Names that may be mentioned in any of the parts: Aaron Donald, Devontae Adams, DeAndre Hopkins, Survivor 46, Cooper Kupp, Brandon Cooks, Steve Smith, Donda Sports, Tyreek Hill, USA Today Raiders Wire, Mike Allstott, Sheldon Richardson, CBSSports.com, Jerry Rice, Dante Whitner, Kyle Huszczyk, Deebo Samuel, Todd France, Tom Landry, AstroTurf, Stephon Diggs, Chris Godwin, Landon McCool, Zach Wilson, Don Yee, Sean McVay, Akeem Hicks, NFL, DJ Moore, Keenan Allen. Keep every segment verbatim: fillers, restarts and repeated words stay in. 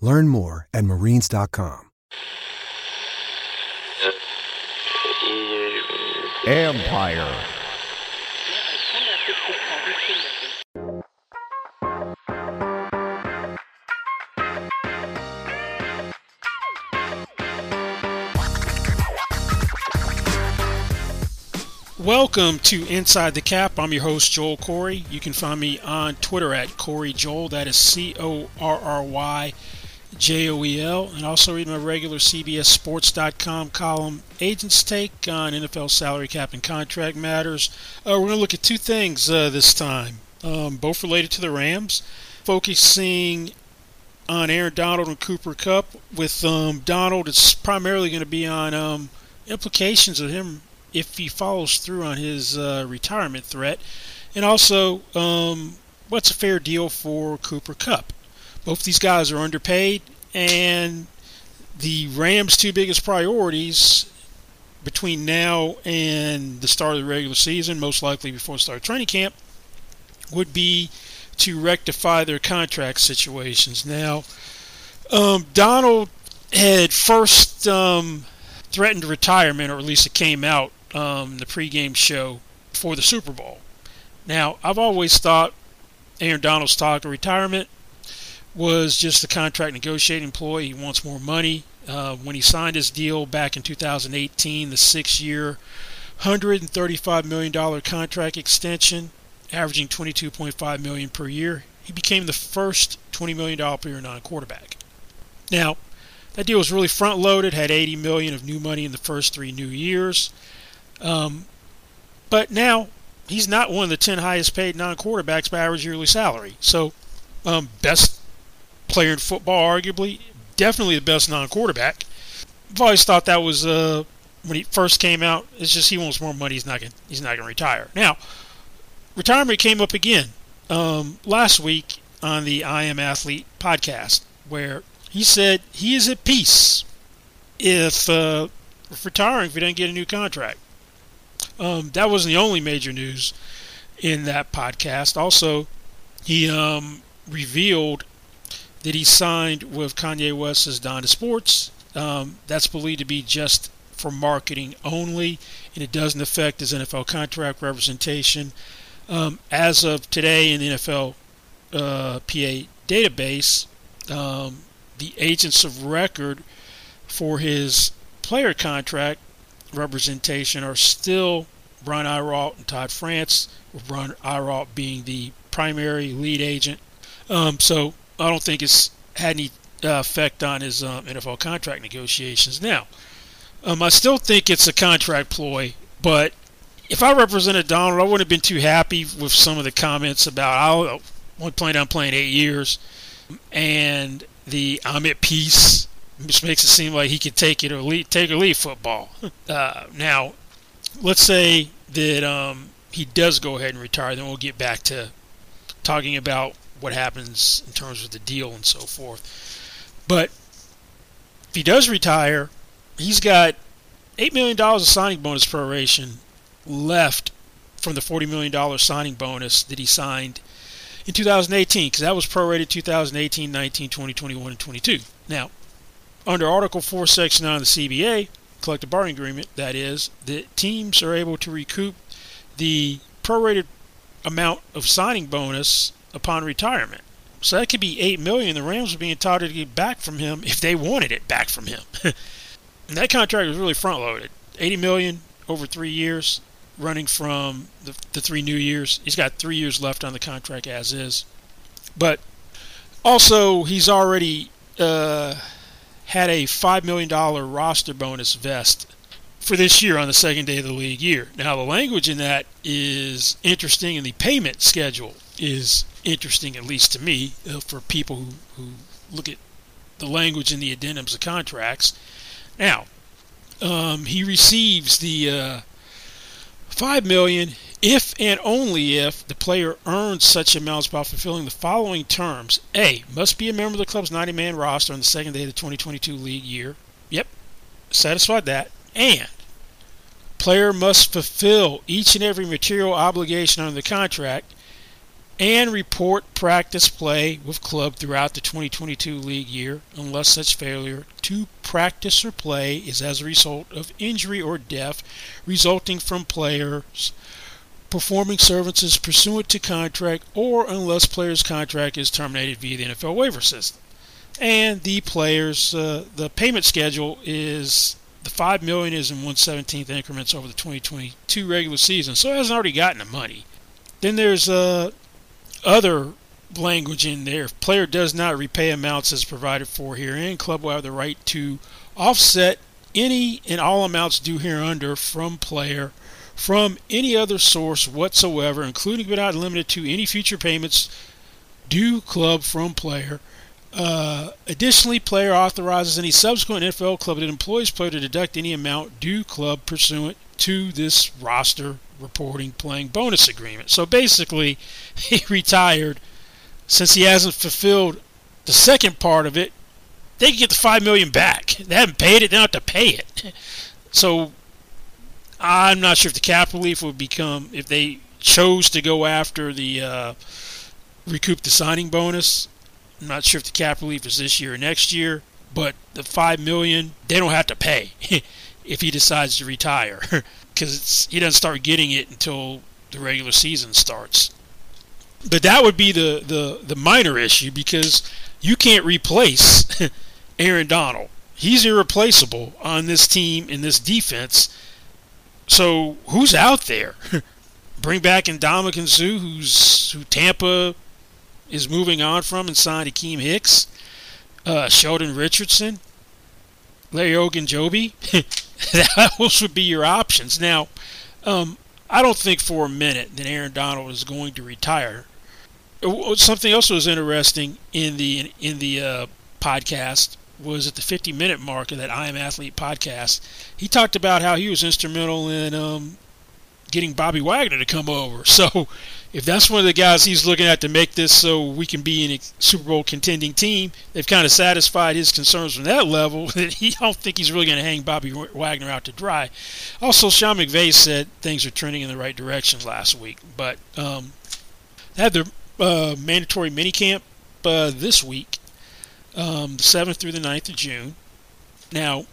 Learn more at marines dot com. Empire. Welcome to Inside the Cap. I'm your host, Joel Corey. You can find me on Twitter at Corey Joel. That is C O R R Y J O E L, and also read my regular C B S Sports dot com column, Agent's Take on N F L Salary Cap and Contract Matters. Uh, we're going to look at two things uh, this time, um, both related to the Rams, focusing on Aaron Donald and Cooper Kupp. With um, Donald, it's primarily going to be on um, implications of him if he follows through on his uh, retirement threat, and also um, what's a fair deal for Cooper Kupp. Both these guys are underpaid, and the Rams' two biggest priorities between now and the start of the regular season, most likely before the start of training camp, would be to rectify their contract situations. Now, um, Donald had first um, threatened retirement, or at least it came out um, the pregame show before the Super Bowl. Now, I've always thought Aaron Donald's talk of retirement was just a contract negotiating employee. He wants more money. Uh, when he signed his deal back in two thousand eighteen, the six-year, one hundred thirty-five million dollars contract extension, averaging twenty-two point five million dollars per year, he became the first twenty million dollars per year non-quarterback. Now, that deal was really front-loaded, had eighty million dollars of new money in the first three new years. Um, but now, he's not one of the ten highest-paid non-quarterbacks by average yearly salary. So, um, best player in football, arguably, definitely the best non-quarterback. I've always thought that was uh, when he first came out. It's just he wants more money. He's not gonna. He's not gonna retire. Now, retirement came up again um, last week on the I Am Athlete podcast, where he said he is at peace if, uh, if retiring if he doesn't get a new contract. Um, that wasn't the only major news in that podcast. Also, he um, revealed that he signed with Kanye West's Donda Sports. Um, that's believed to be just for marketing only, and it doesn't affect his N F L contract representation. Um, as of today in the N F L uh, P A database, um, the agents of record for his player contract representation are still Brian Ayrault and Todd France, with Brian Ayrault being the primary lead agent. Um, so I don't think it's had any uh, effect on his um, N F L contract negotiations. Now, um, I still think it's a contract ploy, but if I represented Donald, I wouldn't have been too happy with some of the comments about, I'm playing, I'm playing eight years, and the I'm at peace, which makes it seem like he could take it or leave, take or leave football. Uh, now, let's say that um, he does go ahead and retire, then we'll get back to talking about what happens in terms of the deal and so forth. But if he does retire, he's got eight million dollars of signing bonus proration left from the forty million dollars signing bonus that he signed in two thousand eighteen, because that was prorated two thousand eighteen, nineteen, twenty, twenty-one, and twenty-two. Now, under Article four, Section nine of the C B A, Collective Bargaining Agreement, that is, the teams are able to recoup the prorated amount of signing bonus upon retirement. So that could be eight million dollars. The Rams would be entitled to get back from him if they wanted it back from him. And that contract was really front-loaded. eighty million dollars over three years, running from the, the three new years. He's got three years left on the contract as is. But also, he's already uh, had a five million dollars roster bonus vest for this year on the second day of the league year. Now, the language in that is interesting, and the payment schedule is interesting, at least to me, uh, for people who, who look at the language in the addendums of contracts. Now, um, he receives the uh, five million dollars if and only if the player earns such amounts by fulfilling the following terms. A, must be a member of the club's ninety-man roster on the second day of the twenty twenty-two league year. Yep, satisfied that. And player must fulfill each and every material obligation under the contract and report practice play with club throughout the twenty twenty-two league year unless such failure to practice or play is as a result of injury or death resulting from players performing services pursuant to contract or unless player's contract is terminated via the N F L waiver system. And the player's uh, the payment schedule is the five million dollars is in one seventeenth increments over the twenty twenty-two regular season, so it hasn't already gotten the money. Then there's uh, other language in there. If player does not repay amounts as provided for herein, club will have the right to offset any and all amounts due hereunder from player from any other source whatsoever, including but not limited to any future payments due club from player. Uh, additionally, player authorizes any subsequent N F L club that employs player to deduct any amount due club pursuant to this roster reporting playing bonus agreement. So basically, he retired. Since he hasn't fulfilled the second part of it, they can get the five million dollars back. They haven't paid it, they don't have to pay it. So I'm not sure if the cap relief would become, if they chose to go after the uh, recoup the signing bonus. I'm not sure if the cap relief is this year or next year, but the five million dollars, they don't have to pay if he decides to retire because he doesn't start getting it until the regular season starts. But that would be the, the, the minor issue because you can't replace Aaron Donald. He's irreplaceable on this team in this defense. So who's out there? Bring back Ndamukong Suh, who's who Tampa is moving on from and signed Akeem Hicks, uh, Sheldon Richardson, Larry Ogunjobi. Those would be your options. Now, um, I don't think for a minute that Aaron Donald is going to retire. Something else that was interesting in the in the uh, podcast was at the fifty-minute mark of that I Am Athlete podcast. He talked about how he was instrumental in um, getting Bobby Wagner to come over. So if that's one of the guys he's looking at to make this so we can be in a Super Bowl contending team, they've kind of satisfied his concerns from that level. He don't think he's really going to hang Bobby Wagner out to dry. Also, Sean McVay said things are trending in the right direction last week. But um, they had their uh, mandatory minicamp uh, this week, um, the seventh through the ninth of June. Now,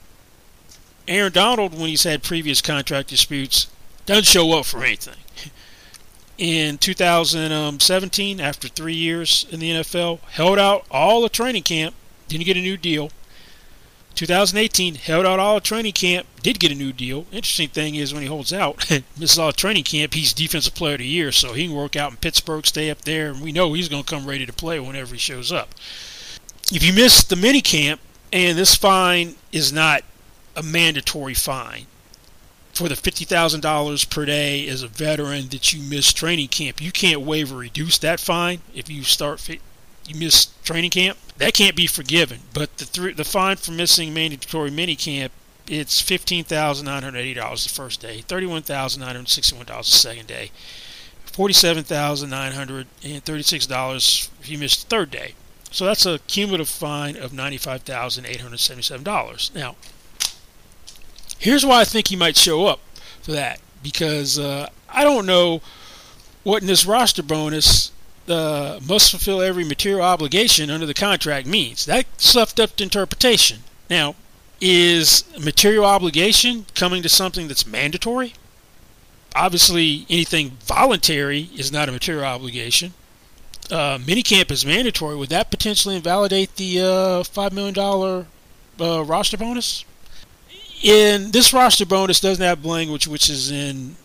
Aaron Donald, when he's had previous contract disputes, doesn't show up for anything. In two thousand seventeen, after three years in the N F L, held out all the training camp, didn't get a new deal. two thousand eighteen, held out all the training camp, did get a new deal. Interesting thing is when he holds out, misses all the training camp, he's Defensive Player of the Year, so he can work out in Pittsburgh, stay up there, and we know he's going to come ready to play whenever he shows up. If you miss the mini camp, and this fine is not a mandatory fine, for the fifty thousand dollars per day as a veteran that you miss training camp, you can't waive or reduce that fine. If you start fit, you miss training camp, that can't be forgiven. But the th- the fine for missing mandatory minicamp, it's fifteen thousand nine hundred eighty dollars the first day, thirty-one thousand nine hundred sixty-one dollars the second day, forty-seven thousand nine hundred thirty-six dollars if you miss the third day. So that's a cumulative fine of ninety-five thousand eight hundred seventy-seven dollars. Now, here's why I think he might show up for that, because uh, I don't know what in this roster bonus uh, must fulfill every material obligation under the contract means. That's left up to interpretation. Now, is material obligation coming to something that's mandatory? Obviously, anything voluntary is not a material obligation. Uh, minicamp is mandatory. Would that potentially invalidate the uh, five million dollars uh, roster bonus? In this roster bonus doesn't have language, which is in,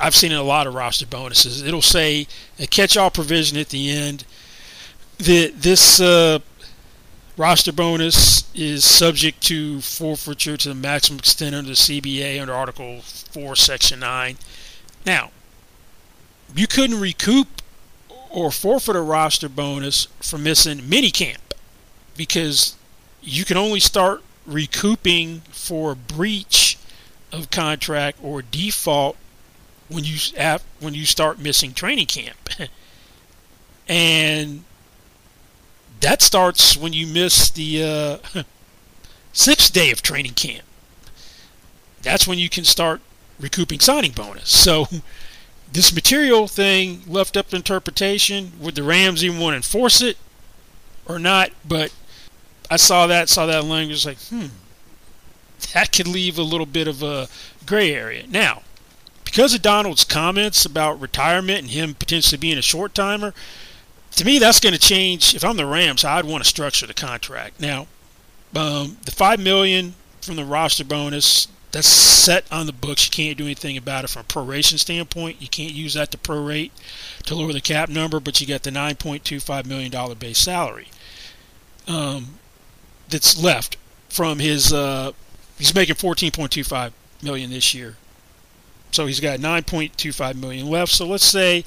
I've seen in a lot of roster bonuses. It'll say a catch-all provision at the end that this uh, roster bonus is subject to forfeiture to the maximum extent under the C B A under Article four, Section nine. Now, you couldn't recoup or forfeit a roster bonus for missing minicamp because you can only start recouping for breach of contract or default when you when you start missing training camp. And that starts when you miss the uh, sixth day of training camp. That's when you can start recouping signing bonus. So this material thing left up to interpretation. Would the Rams even want to enforce it or not? But I saw that, saw that language, like, hmm, that could leave a little bit of a gray area. Now, because of Donald's comments about retirement and him potentially being a short-timer, to me that's going to change. If I'm the Rams, I'd want to structure the contract. Now, um, the five million dollars from the roster bonus, that's set on the books. You can't do anything about it from a proration standpoint. You can't use that to prorate to lower the cap number, but you got the nine point two five million dollars base salary um, that's left from his uh, – he's making fourteen point two five million dollars this year. So he's got nine point two five million dollars left. So let's say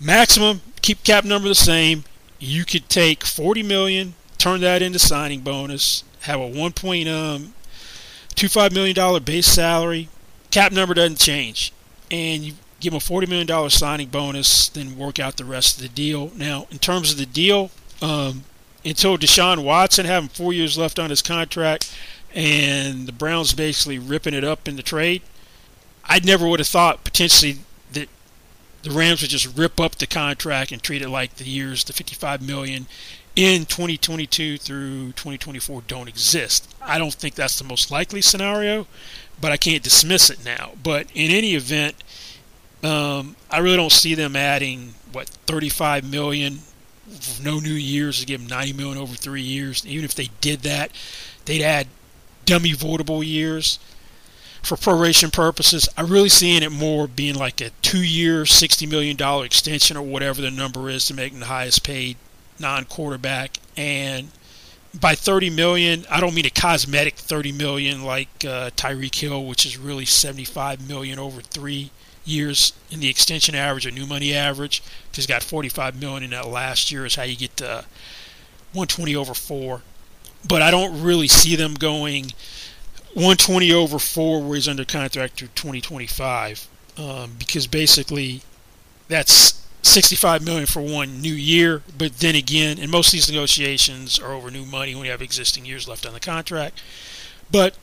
maximum, keep cap number the same. You could take forty million dollars, turn that into signing bonus, have a one point two five million dollars base salary. Cap number doesn't change. And you give them a forty million dollars signing bonus, then work out the rest of the deal. Now, in terms of the deal, um, until Deshaun Watson having four years left on his contract and the Browns basically ripping it up in the trade, I never would have thought potentially that the Rams would just rip up the contract and treat it like the years, the fifty-five million dollars in twenty twenty-two through twenty twenty-four don't exist. I don't think that's the most likely scenario, but I can't dismiss it now. But in any event, um, I really don't see them adding, what, thirty-five million dollars, no new years, to give them ninety million dollars over three years. Even if they did that, they'd add dummy voidable years for proration purposes. I'm really seeing it more being like a two-year, sixty million dollars extension or whatever the number is to make them the highest-paid non-quarterback. And by thirty million dollars, I don't mean a cosmetic thirty million dollars like uh, Tyreek Hill, which is really seventy-five million dollars over three years in the extension average or new money average. If he's got forty-five million dollars in that last year is how you get to one hundred twenty over four. But I don't really see them going one hundred twenty over four where he's under contract through twenty twenty-five um, because basically that's sixty-five million dollars for one new year, but then again, and most of these negotiations are over new money when you have existing years left on the contract. But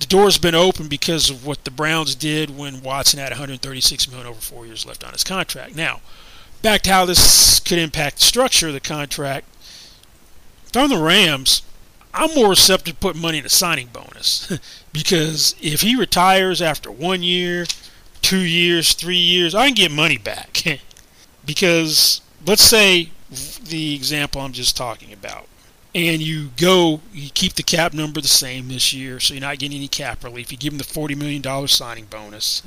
the door's been open because of what the Browns did when Watson had one hundred thirty-six million dollars over four years left on his contract. Now, back to how this could impact the structure of the contract. If I'm the Rams, I'm more receptive to putting money in a signing bonus because if he retires after one year, two years, three years, I can get money back. Because let's say the example I'm just talking about, and you go, you keep the cap number the same this year, so you're not getting any cap relief. You give them the forty million dollars signing bonus,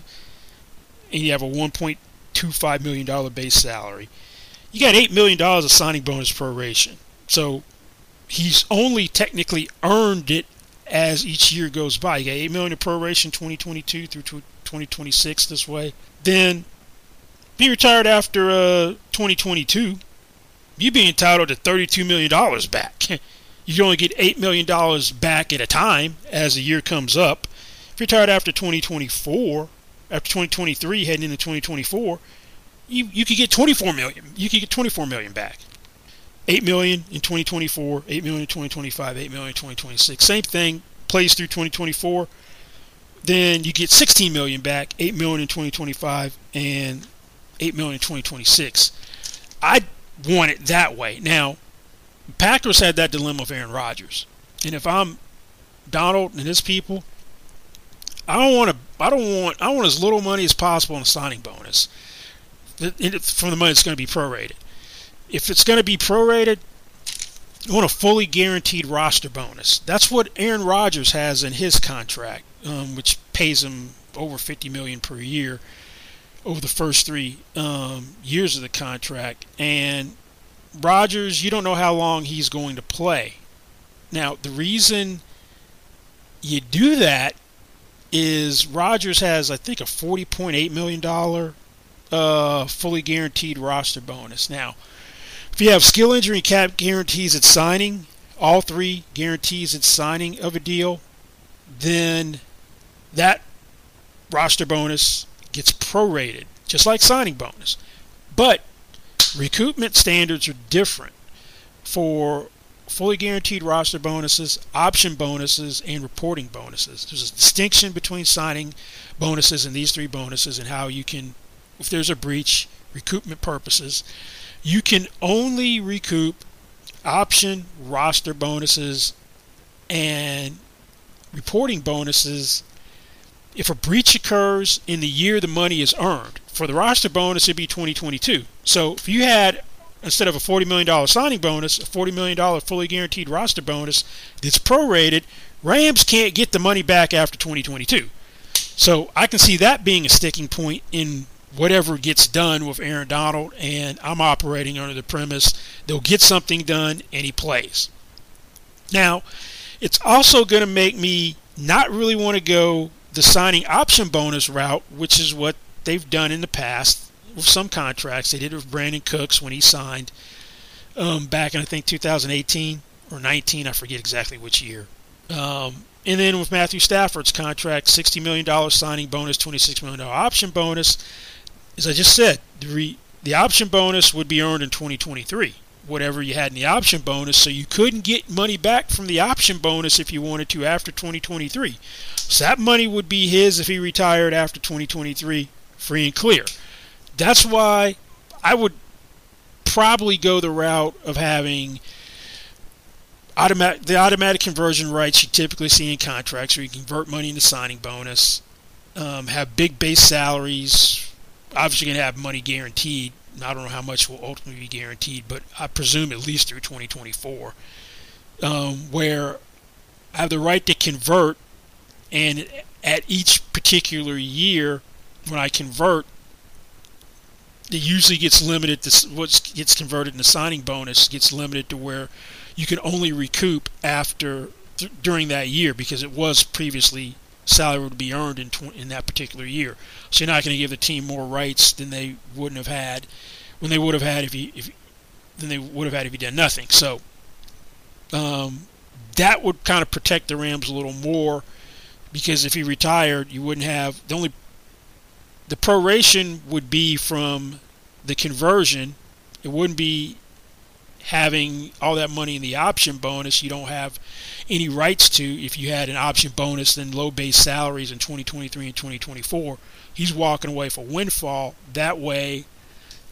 and you have a one point two five million dollars base salary. You got eight million dollars of signing bonus proration. So he's only technically earned it as each year goes by. You got eight million dollars of proration twenty twenty-two through twenty twenty-six this way. Then be retired after uh, twenty twenty-two, you'd be entitled to thirty-two million dollars back. You only get eight million dollars back at a time as the year comes up. If you're retired after twenty twenty-four, after twenty twenty-three, heading into twenty twenty-four, you you could get twenty-four million dollars. You could get twenty-four million dollars back. eight million dollars in twenty twenty-four, eight million dollars in twenty twenty-five, eight million dollars in twenty twenty-six. Same thing, plays through twenty twenty-four. Then you get sixteen million dollars back, eight million dollars in twenty twenty-five, and eight million dollars in twenty twenty-six. I want it that way. Now, Packers had that dilemma of Aaron Rodgers. And if I'm Donald and his people, I don't want to I don't want I want as little money as possible in a signing bonus from the money that's going to be prorated. If it's going to be prorated, I want a fully guaranteed roster bonus. That's what Aaron Rodgers has in his contract, um, which pays him over fifty million dollars per year over the first three um, years of the contract. And Rodgers, you don't know how long he's going to play. Now, the reason you do that is Rodgers has, I think, a forty point eight million dollars uh, fully guaranteed roster bonus. Now, if you have skill injury cap guarantees at signing, all three guarantees and signing of a deal, then that roster bonus gets prorated, just like signing bonus. But recoupment standards are different for fully guaranteed roster bonuses, option bonuses, and reporting bonuses. There's a distinction between signing bonuses and these three bonuses and how you can, if there's a breach, recoupment purposes, you can only recoup option, roster bonuses, and reporting bonuses if a breach occurs in the year the money is earned. For the roster bonus, it'd be twenty twenty-two. So if you had, instead of a forty million dollars signing bonus, a forty million dollars fully guaranteed roster bonus that's prorated, Rams can't get the money back after twenty twenty-two. So I can see that being a sticking point in whatever gets done with Aaron Donald, and I'm operating under the premise they'll get something done and he plays. Now, it's also going to make me not really want to go the signing option bonus route, which is what they've done in the past with some contracts. They did it with Brandon Cooks when he signed um, back in, I think, two thousand eighteen or nineteen. I forget exactly which year. Um, and then with Matthew Stafford's contract, sixty million dollars signing bonus, twenty-six million dollars option bonus. As I just said, the, re, the option bonus would be earned in twenty twenty-three, whatever you had in the option bonus, so you couldn't get money back from the option bonus if you wanted to after twenty twenty-three. So that money would be his if he retired after twenty twenty-three, free and clear. That's why I would probably go the route of having automatic, the automatic conversion rights you typically see in contracts where you convert money into signing bonus, um, have big base salaries. Obviously going to have money guaranteed. I don't know how much will ultimately be guaranteed, but I presume at least through twenty twenty-four, um, where I have the right to convert, and at each particular year when I convert, it usually gets limited to what gets converted in the signing bonus gets limited to where you can only recoup after th- during that year, because it was previously salary would be earned in tw- in that particular year. So you're not going to give the team more rights than they wouldn't have had when they would have had if you if than they would have had if you did nothing. So um, that would kind of protect the Rams a little more, because if he retired, you wouldn't have the only. The proration would be from the conversion. It wouldn't be having all that money in the option bonus. You don't have any rights to if you had an option bonus, then low base salaries in twenty twenty-three and twenty twenty-four. He's walking away for windfall. That way,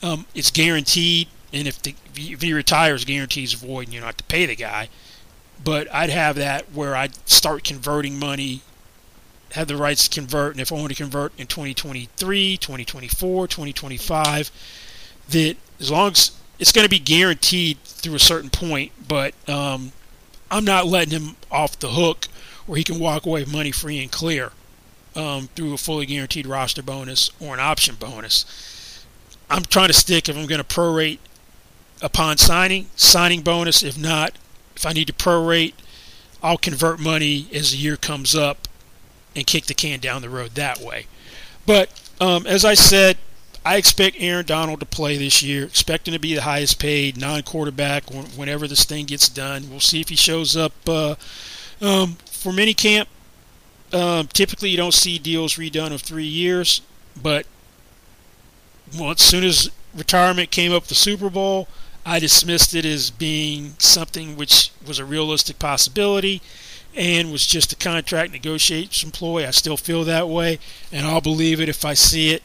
um, it's guaranteed. And if, the, if he retires, guarantees void, and you don't have to pay the guy. But I'd have that where I'd start converting money, have the rights to convert, and if I want to convert in twenty twenty-three, twenty twenty-four, twenty twenty-five, that as long as it's going to be guaranteed through a certain point, but um, I'm not letting him off the hook where he can walk away with money free and clear um, through a fully guaranteed roster bonus or an option bonus. I'm trying to stick, if I'm going to prorate upon signing, signing bonus. If not, if I need to prorate, I'll convert money as the year comes up and kick the can down the road that way. But um, as I said, I expect Aaron Donald to play this year, expecting to be the highest paid non-quarterback whenever this thing gets done. We'll see if he shows up uh, um, for minicamp. Um, typically, you don't see deals redone of three years, but well, as soon as retirement came up with the Super Bowl, I dismissed it as being something which was a realistic possibility and was just a contract negotiation ploy. I still feel that way, and I'll believe it if I see it.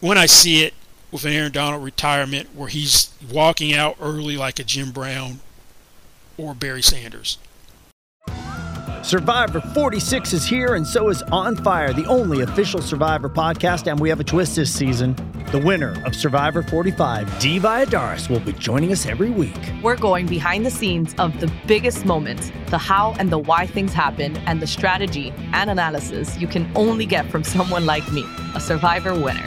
When I see it with an Aaron Donald retirement where he's walking out early like a Jim Brown or Barry Sanders. Survivor forty-six is here, and so is On Fire, the only official Survivor podcast, and we have a twist this season. The winner of Survivor forty-five, D. Valladares, will be joining us every week. We're going behind the scenes of the biggest moments, the how and the why things happen, and the strategy and analysis you can only get from someone like me, a Survivor winner.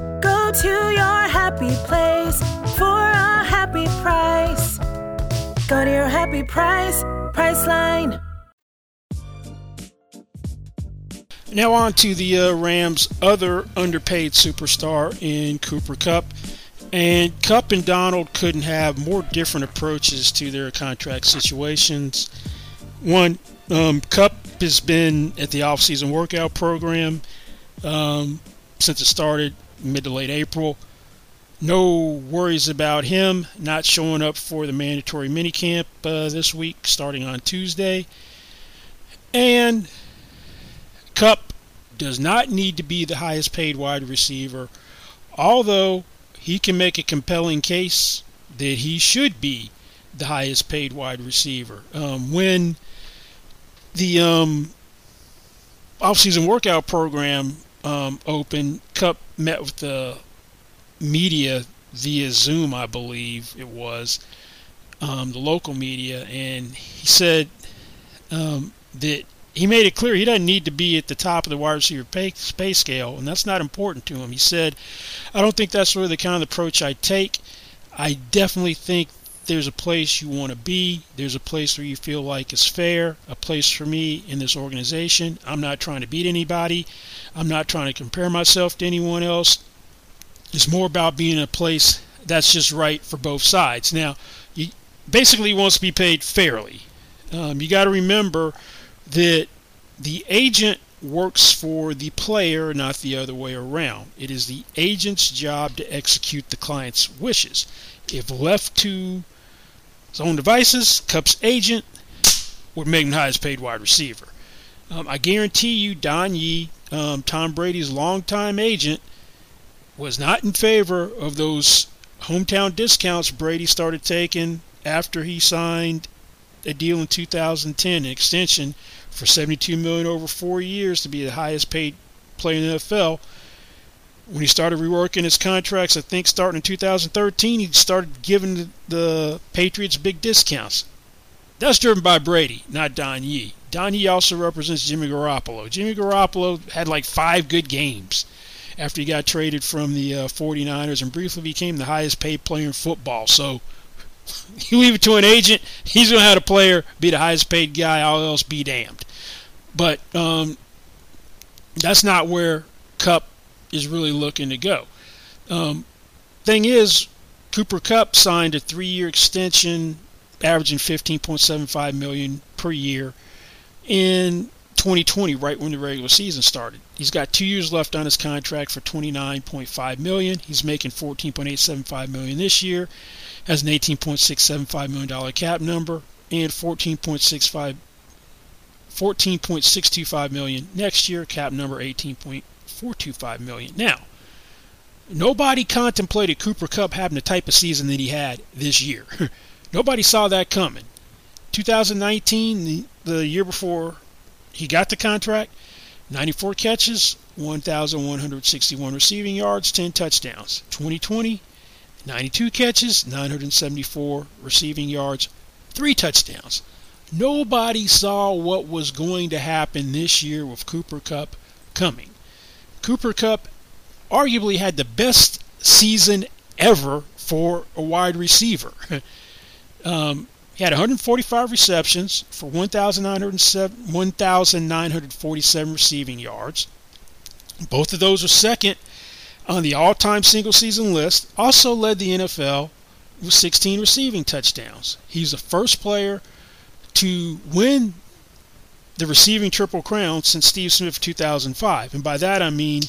Go to your happy place for a happy price. Go to your happy price, Priceline. Now on to the uh, Rams' other underpaid superstar in Cooper Kupp. And Kupp and Donald couldn't have more different approaches to their contract situations. One, um, Kupp has been at the offseason workout program um, since it started mid to late April. No worries about him not showing up for the mandatory minicamp uh, this week starting on Tuesday. And Kupp does not need to be the highest paid wide receiver, although he can make a compelling case that he should be the highest paid wide receiver. Um, when the um, offseason workout program um, opened, Kupp met with the media via Zoom, I believe it was, um, the local media, and he said um, that he made it clear he doesn't need to be at the top of the wide receiver pay, pay scale, and that's not important to him. He said, I don't think that's really the kind of approach I take. I definitely think there's a place you want to be. There's a place where you feel like it's fair, a place for me in this organization. I'm not trying to beat anybody. I'm not trying to compare myself to anyone else. It's more about being in a place that's just right for both sides. Now, he basically wants to be paid fairly. Um, you got to remember that the agent works for the player, not the other way around. It is the agent's job to execute the client's wishes. If left to his own devices, Kupp's agent would make him the highest paid wide receiver. Um, I guarantee you Don Yee, um, Tom Brady's longtime agent, was not in favor of those hometown discounts Brady started taking after he signed a deal in two thousand ten, an extension for seventy-two million dollars over four years to be the highest paid player in the N F L. When he started reworking his contracts, I think starting in two thousand thirteen, he started giving the Patriots big discounts. That's driven by Brady, not Don Yee. Don Yee also represents Jimmy Garoppolo. Jimmy Garoppolo had like five good games after he got traded from the uh, forty-niners and briefly became the highest paid player in football. So you leave it to an agent, he's going to have a player be the highest paid guy, all else be damned. But um, that's not where Kupp is really looking to go. Um, thing is, Cooper Kupp signed a three-year extension averaging fifteen point seven five million dollars per year in twenty twenty, right when the regular season started. He's got two years left on his contract for twenty-nine point five million dollars. He's making fourteen point eight seven five million dollars this year, has an eighteen point six seven five million dollars cap number, and fourteen point six two five million dollars next year, cap number eighteen point four two five million dollars. Now, nobody contemplated Cooper Kupp having the type of season that he had this year. Nobody saw that coming. twenty nineteen, the, the year before he got the contract, ninety-four catches, one thousand one hundred sixty-one receiving yards, ten touchdowns. twenty twenty, ninety-two catches, nine hundred seventy-four receiving yards, three touchdowns. Nobody saw what was going to happen this year with Cooper Kupp coming. Cooper Kupp arguably had the best season ever for a wide receiver. um, He had one hundred forty-five receptions for one thousand nine hundred forty-seven receiving yards. Both of those were second on the all-time single-season list. Also led the N F L with sixteen receiving touchdowns. He's the first player to win the receiving triple crown since Steve Smith in two thousand five. And by that I mean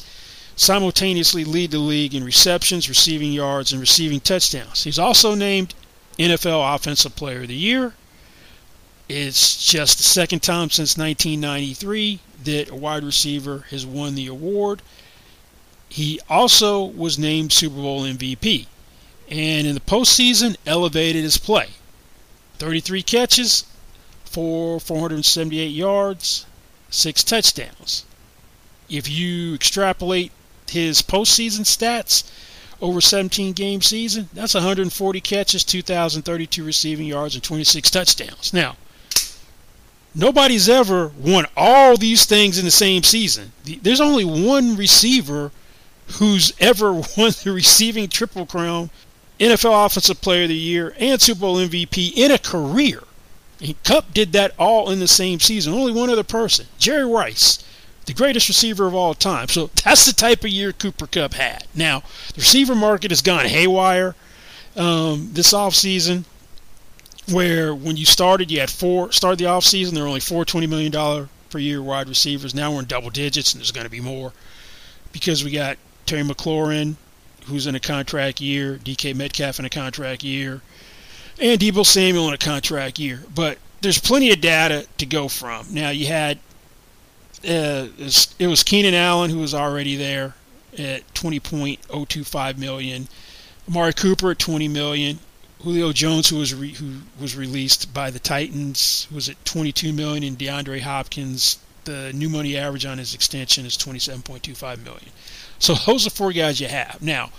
simultaneously lead the league in receptions, receiving yards, and receiving touchdowns. He's also named N F L Offensive Player of the Year. It's just the second time since nineteen ninety-three that a wide receiver has won the award. He also was named Super Bowl M V P, and in the postseason elevated his play. thirty-three catches for four hundred seventy-eight yards, six touchdowns. If you extrapolate his postseason stats over seventeen-game season, that's one hundred forty catches, two thousand thirty-two receiving yards, and twenty-six touchdowns. Now, nobody's ever won all these things in the same season. There's only one receiver who's ever won the receiving triple crown, N F L Offensive Player of the Year, and Super Bowl M V P in a career. And Kupp did that all in the same season. Only one other person, Jerry Rice, the greatest receiver of all time. So that's the type of year Cooper Kupp had. Now, the receiver market has gone haywire um, this offseason, where when you started, you had four, started the offseason, there were only four twenty million dollars per year wide receivers. Now we're in double digits, and there's going to be more because we got Terry McLaurin, who's in a contract year, D K Metcalf in a contract year, and Deebo Samuel in a contract year. But there's plenty of data to go from. Now, you had Uh, it was Keenan Allen, who was already there at twenty point oh two five million dollars. Amari Cooper at twenty million dollars. Julio Jones, who was re- who was released by the Titans, was at twenty-two million dollars. And DeAndre Hopkins, the new money average on his extension is twenty-seven point two five million dollars. So those are four guys you have. Now,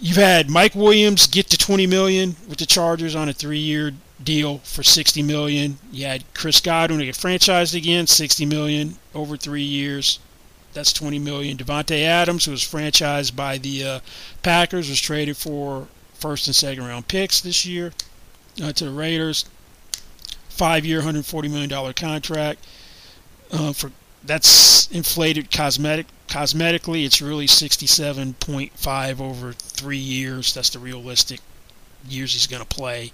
you've had Mike Williams get to twenty million dollars with the Chargers on a three-year deal for sixty million dollars. You had Chris Godwin to get franchised again, sixty million dollars over three years. That's twenty million dollars. Devontae Adams, who was franchised by the uh, Packers, was traded for first and second round picks this year uh, to the Raiders. Five-year, one hundred forty million dollars contract. Uh, for that's inflated cosmetic cosmetically. It's really sixty-seven point five over three years. That's the realistic years he's going to play.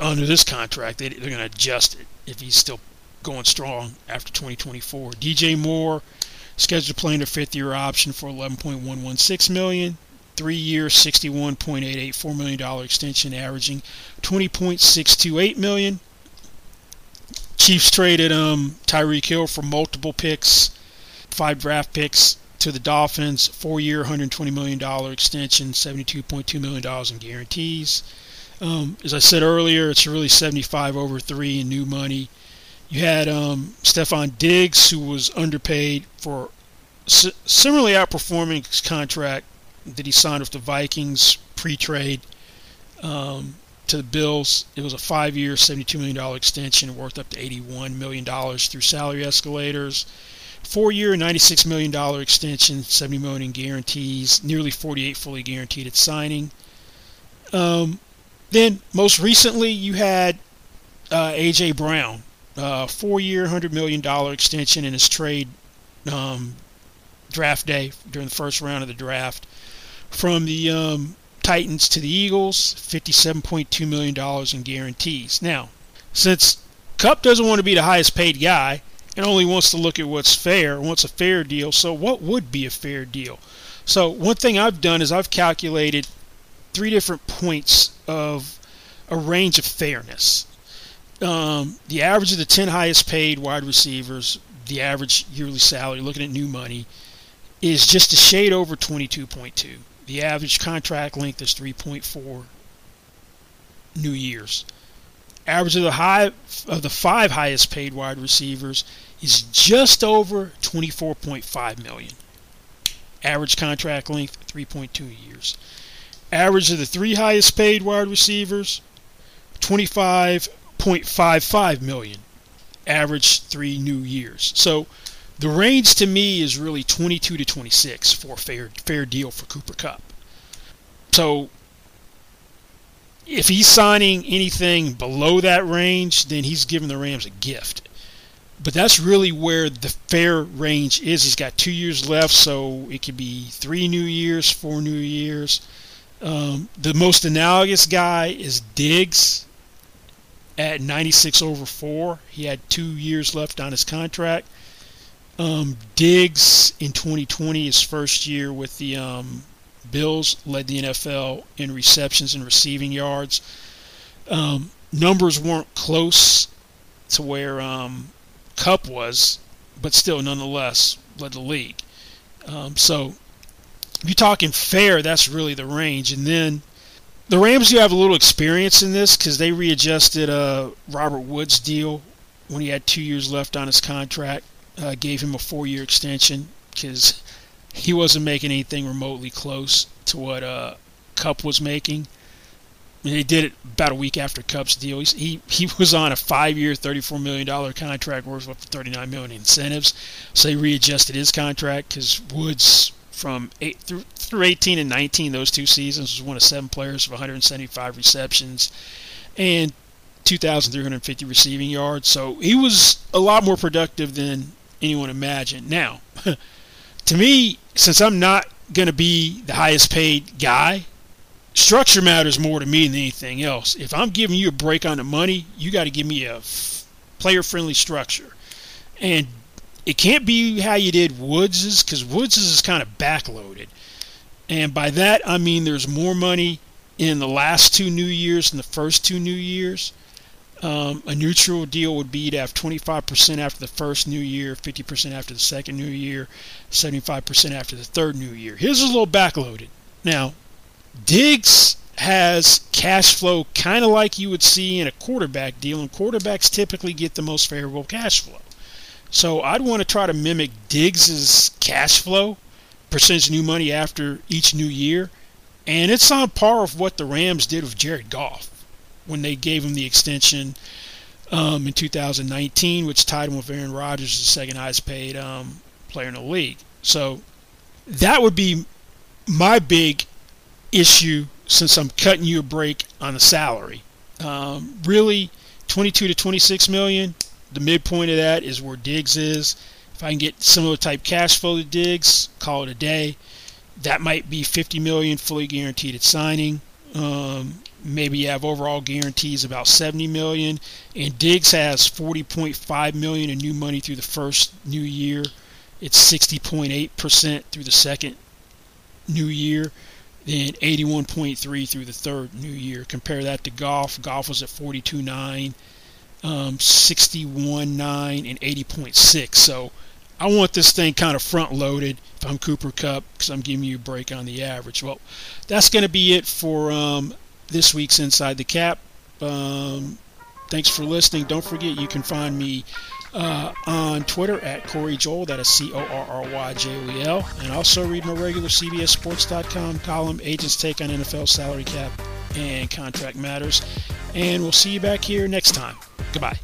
Under this contract, they, they're going to adjust it if he's still going strong after twenty twenty-four. D J Moore, scheduled to play in a fifth-year option for eleven point one one six million dollars. Three-year, sixty-one point eight eight four million dollars extension, averaging twenty point six two eight million dollars. Chiefs traded um, Tyreek Hill for multiple picks, five draft picks, to the Dolphins. Four-year, one hundred twenty million dollars extension, seventy-two point two million dollars in guarantees. Um, as I said earlier, it's really seventy-five over three in new money. You had um, Stephon Diggs, who was underpaid for si- similarly outperforming his contract that he signed with the Vikings pre-trade um, to the Bills. It was a five-year, seventy-two million dollars extension worth up to eighty-one million dollars through salary escalators. Four-year, ninety-six million dollars extension, seventy million dollars in guarantees, nearly forty-eight fully guaranteed at signing. Um... Then, most recently, you had uh, A J. Brown, uh, four-year, one hundred million dollars extension in his trade um, draft day during the first round of the draft from the um, Titans to the Eagles, fifty-seven point two million dollars in guarantees. Now, since Kupp doesn't want to be the highest-paid guy and only wants to look at what's fair, wants a fair deal, so what would be a fair deal? So, one thing I've done is I've calculated three different points of a range of fairness. Um, the average of the ten highest paid wide receivers, the average yearly salary, looking at new money, is just a shade over twenty-two point two. The average contract length is three point four new years. Average of the high of the five highest paid wide receivers is just over twenty-four point five million. Average contract length, three point two years. Average of the three highest paid wide receivers, twenty-five point five five million. Average three new years. So the range to me is really twenty-two to twenty-six for a fair, fair deal for Cooper Kupp. So if he's signing anything below that range, then he's giving the Rams a gift. But that's really where the fair range is. He's got two years left, so it could be three new years, four new years. Um, the most analogous guy is Diggs at ninety-six over four. He had two years left on his contract. Um, Diggs in twenty twenty, his first year with the um, Bills, led the N F L in receptions and receiving yards. Um, numbers weren't close to where um, Kupp was, but still, nonetheless, led the league. Um, so... If you're talking fair, that's really the range. And then the Rams do have a little experience in this because they readjusted uh, Robert Woods' deal when he had two years left on his contract uh, gave him a four-year extension because he wasn't making anything remotely close to what uh, Kupp was making. I mean, they did it about a week after Kupp's deal. He's, he he was on a five-year, thirty-four million dollars contract worth of thirty-nine million dollars in incentives. So they readjusted his contract because Woods, from eight through, through eighteen and nineteen, those two seasons, was one of seven players with one hundred seventy-five receptions and two thousand three hundred fifty receiving yards. So he was a lot more productive than anyone imagined. Now, to me, since I'm not going to be the highest-paid guy, structure matters more to me than anything else. If I'm giving you a break on the money, you got to give me a f- player-friendly structure. And it can't be how you did Woods's, because Woods's is kind of backloaded. And by that, I mean there's more money in the last two new years than the first two new years. Um, a neutral deal would be to have twenty-five percent after the first new year, fifty percent after the second new year, seventy-five percent after the third new year. His is a little backloaded. Now, Diggs has cash flow kind of like you would see in a quarterback deal, and quarterbacks typically get the most favorable cash flow. So I'd want to try to mimic Diggs's cash flow, percentage of new money after each new year, and it's on par with what the Rams did with Jared Goff when they gave him the extension um, in two thousand nineteen, which tied him with Aaron Rodgers, the second highest paid um, player in the league. So that would be my big issue, since I'm cutting you a break on the salary. Um, really, twenty-two to twenty-six million, the midpoint of that is where Diggs is. If I can get similar type cash flow to Diggs, call it a day. That might be fifty million fully guaranteed at signing. Um, maybe you have overall guarantees about seventy million, and Diggs has forty point five million in new money through the first new year. It's sixty point eight percent through the second new year. Then eighty-one point three through the third new year. Compare that to Goff. Goff was at forty-two point nine, um, sixty-one point nine, and eighty point six. So I want this thing kind of front-loaded if I'm Cooper Kupp, because I'm giving you a break on the average. Well, that's going to be it for um, this week's Inside the Cap. Um, thanks for listening. Don't forget, you can find me Uh, on Twitter at Corey Joel, that is C O R R Y J O E L, and also read my regular C B S Sports dot com column, Agents Take on N F L Salary Cap and Contract Matters, and we'll see you back here next time. Goodbye.